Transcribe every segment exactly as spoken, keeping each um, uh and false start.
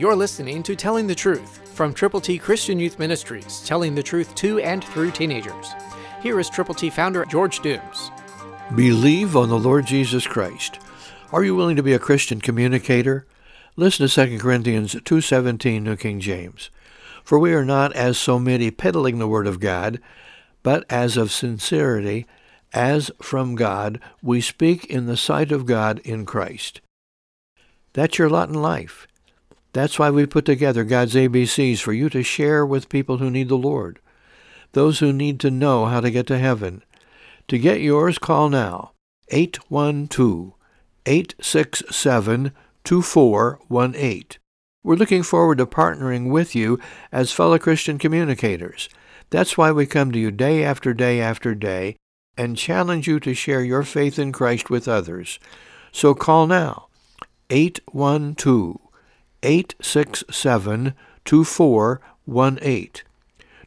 You're listening to Telling the Truth from Triple T Christian Youth Ministries, telling the truth to and through teenagers. Here is Triple T founder George Dooms. Believe on the Lord Jesus Christ. Are you willing to be a Christian communicator? Listen to Second Corinthians two seventeen, New King James. For we are not as so many peddling the word of God, but as of sincerity, as from God, we speak in the sight of God in Christ. That's your lot in life. That's why we put together God's A B Cs for you to share with people who need the Lord, those who need to know how to get to heaven. To get yours, call now, eight one two, eight six seven, two four one eight. We're looking forward to partnering with you as fellow Christian communicators. That's why we come to you day after day after day and challenge you to share your faith in Christ with others. So call now, eight one two, eight six seven, two four one eight.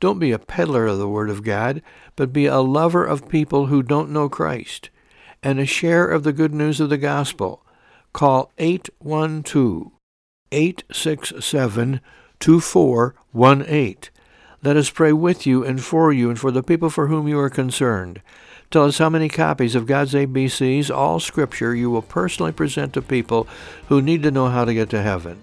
Don't be a peddler of the Word of God, but be a lover of people who don't know Christ and a sharer of the good news of the gospel. Call eight one two, eight six seven, two four one eight. Let us pray with you and for you and for the people for whom you are concerned. Tell us how many copies of God's A B Cs, all Scripture, you will personally present to people who need to know how to get to heaven.